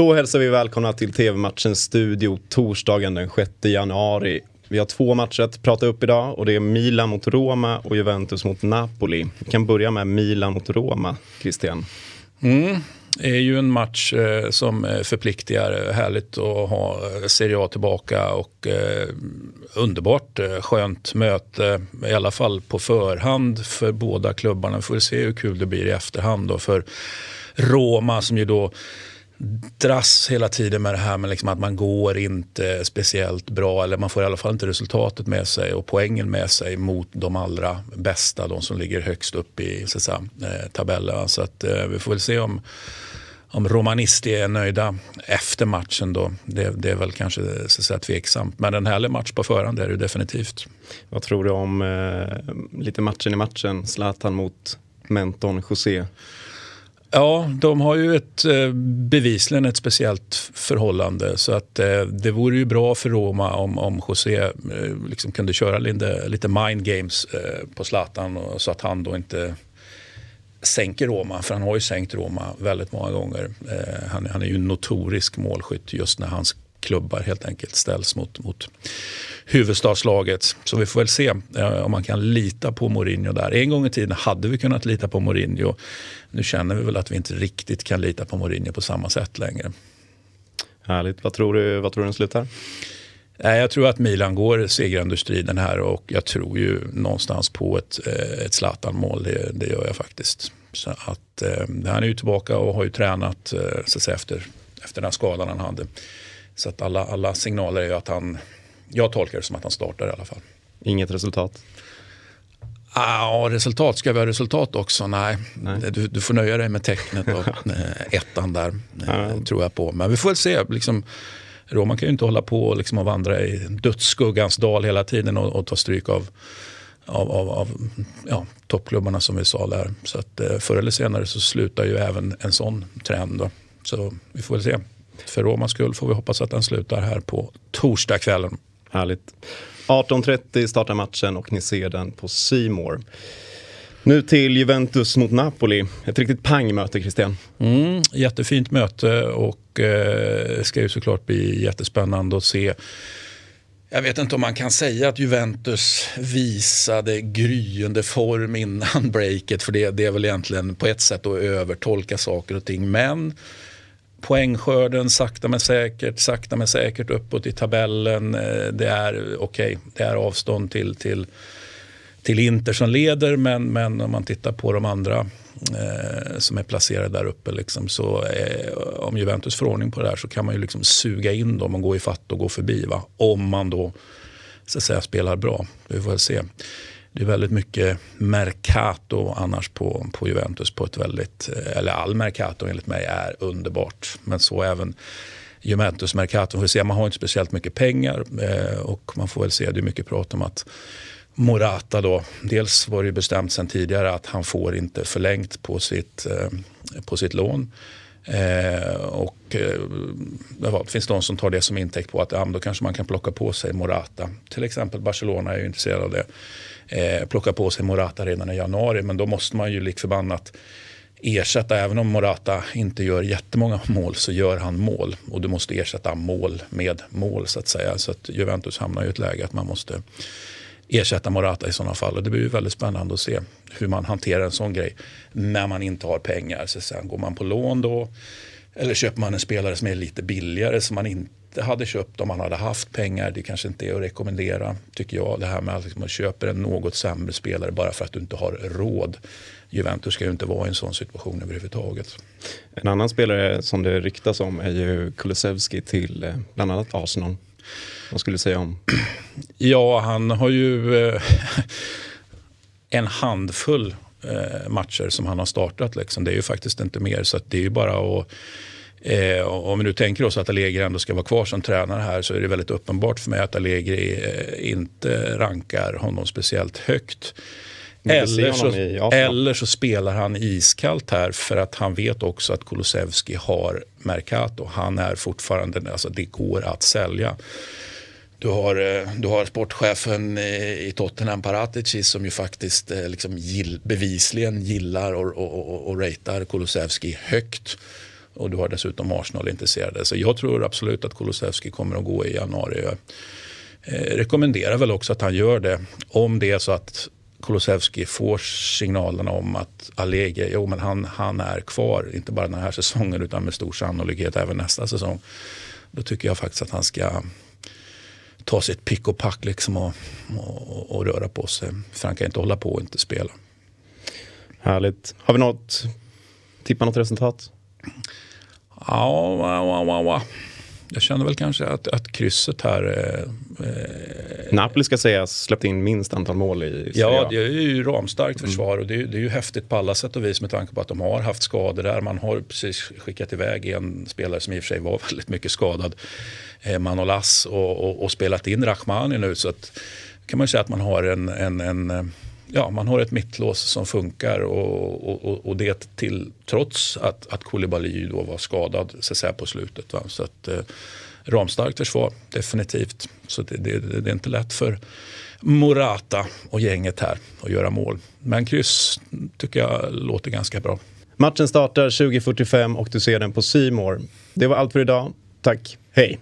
Då hälsar vi välkomna till TV-matchens studio torsdagen den 6 januari. Vi har två matcher att prata upp idag och det är Milan mot Roma och Juventus mot Napoli. Vi kan börja med Milan mot Roma, Christian. Det är ju en match som förpliktigar, härligt att ha Serie A tillbaka och underbart skönt möte, i alla fall på förhand för båda klubbarna. Får se hur kul det blir i efterhand då för Roma som ju då dras hela tiden med det här med liksom att man går inte speciellt bra, eller man får i alla fall inte resultatet med sig och poängen med sig mot de allra bästa, de som ligger högst upp i så att säga, tabellen. Så att, vi får väl se om Romanisti är nöjda efter matchen då. Det är väl kanske så att säga tveksamt, men en härlig match på förhand är det definitivt. Vad tror du om lite matchen, Zlatan mot mentorn José? Ja, de har ju bevisligen ett speciellt förhållande, så att det vore ju bra för Roma om José liksom kunde köra lite mind games på Zlatan, och så att han då inte sänker Roma, för han har ju sänkt Roma väldigt många gånger. Han är ju en notorisk målskytt just när hans klubbar helt enkelt ställs mot huvudstadslaget. Så vi får väl se om man kan lita på Mourinho där. En gång i tiden hade vi kunnat lita på Mourinho. Nu känner vi väl att vi inte riktigt kan lita på Mourinho på samma sätt längre. Härligt. Vad tror du den slutar? Jag tror att Milan går segrande ur striden här, och jag tror ju någonstans på ett Zlatan-mål. Det gör jag faktiskt. Så att han är ju tillbaka och har ju tränat så att säga, efter den här skadan han hade. Så att alla signaler är ju att jag tolkar det som att han startar i alla fall. Inget resultat? Ja, resultat. Ska vi ha resultat också? Nej. Du får nöja dig med tecknet och ettan där, tror jag på. Men vi får väl se. Liksom, Roma kan ju inte hålla på liksom, och vandra i dödsskuggans dal hela tiden och ta stryk av toppklubbarna som vi sa där. Så att förr eller senare så slutar ju även en sån trend då. Så vi får väl se. För Romas skull får vi hoppas att den slutar här på torsdagskvällen. Härligt. 18.30 startar matchen och ni ser den på C-more. Nu till Juventus mot Napoli. Ett riktigt pangmöte, Christian. Jättefint möte och ska ju såklart bli jättespännande att se. Jag vet inte om man kan säga att Juventus visade gryende form innan breaket, för det är väl egentligen på ett sätt att övertolka saker och ting, men poängskörden sakta men säkert uppåt i tabellen. Det är okej. Det är avstånd till Inter som leder, men om man tittar på de andra som är placerade där uppe liksom, så om Juventus får ordning på det här så kan man ju liksom suga in dem och gå ifatt och gå förbi, va? Om man då så att säga spelar bra. Vi får väl se. Det är väldigt mycket mercato annars på Juventus, på ett väldigt, eller all mercato enligt mig är underbart, men så även Juventus mercato. Får vi se, man har inte speciellt mycket pengar och man får väl se, det är mycket prat om att Morata då, dels var det ju bestämt sedan tidigare att han får inte förlängt på sitt lån. Och det finns någon som tar det som intäkt på att då kanske man kan plocka på sig Morata. Till exempel Barcelona är ju intresserad av det. Plocka på sig Morata redan i januari, men då måste man ju likförbannat ersätta. Även om Morata inte gör jättemånga mål så gör han mål, och du måste ersätta mål med mål så att säga. Så att Juventus hamnar ju i ett läge att man måste ersätta Morata i sådana fall, och det blir ju väldigt spännande att se hur man hanterar en sån grej när man inte har pengar. Så sen går man på lån då, eller köper man en spelare som är lite billigare som man inte hade köpt om man hade haft pengar. Det kanske inte är att rekommendera, tycker jag, det här med att man köper en något sämre spelare bara för att du inte har råd. Juventus ska ju inte vara i en sån situation överhuvudtaget. En annan spelare som det ryktas om är ju Kulusevski till bland annat Arsenal. Vad skulle du säga om? Ja, han har ju en handfull matcher som han har startat. Liksom. Det är ju faktiskt inte mer, så att det är ju bara att om vi nu tänker oss att Allegri ändå ska vara kvar som tränare här, så är det väldigt uppenbart för mig att Allegri inte rankar honom speciellt högt. Eller så spelar han iskallt här, för att han vet också att Kulusevski har mercato. Han är fortfarande, alltså det går att sälja. Du har sportchefen i Tottenham, Paratici, som ju faktiskt liksom bevisligen gillar och ratear Kulusevski högt. och du har dessutom Arsenal intresserade. Så jag tror absolut att Kulusevski kommer att gå i januari. Jag rekommenderar väl också att han gör det om det är så att Kulusevski får signalerna om att Allegri, jo men han är kvar inte bara den här säsongen utan med stor sannolikhet även nästa säsong. Då tycker jag faktiskt att han ska ta sitt pick och pack liksom och röra på sig. För han kan inte hålla på och inte spela. Härligt. Har vi något tippa något resultat? Ja. Jag känner väl kanske att krysset här... Napoli ska säga släppte in minst antal mål i Serie A. Ja, det är ju ramstarkt försvar och det är ju häftigt på alla sätt och vis med tanke på att de har haft skador där. Man har precis skickat iväg en spelare som i och för sig var väldigt mycket skadad, Manolas, och spelat in Rachman nu. Så att, kan man säga att man har man har ett mittlås som funkar och det till trots att Koulibaly då var skadad så att säga på slutet, va? Så att ramstarkt försvar definitivt, så det är inte lätt för Morata och gänget här att göra mål, men kryss tycker jag låter ganska bra. Matchen startar 20:45 och du ser den på C-more. Det var allt för idag, tack, hej.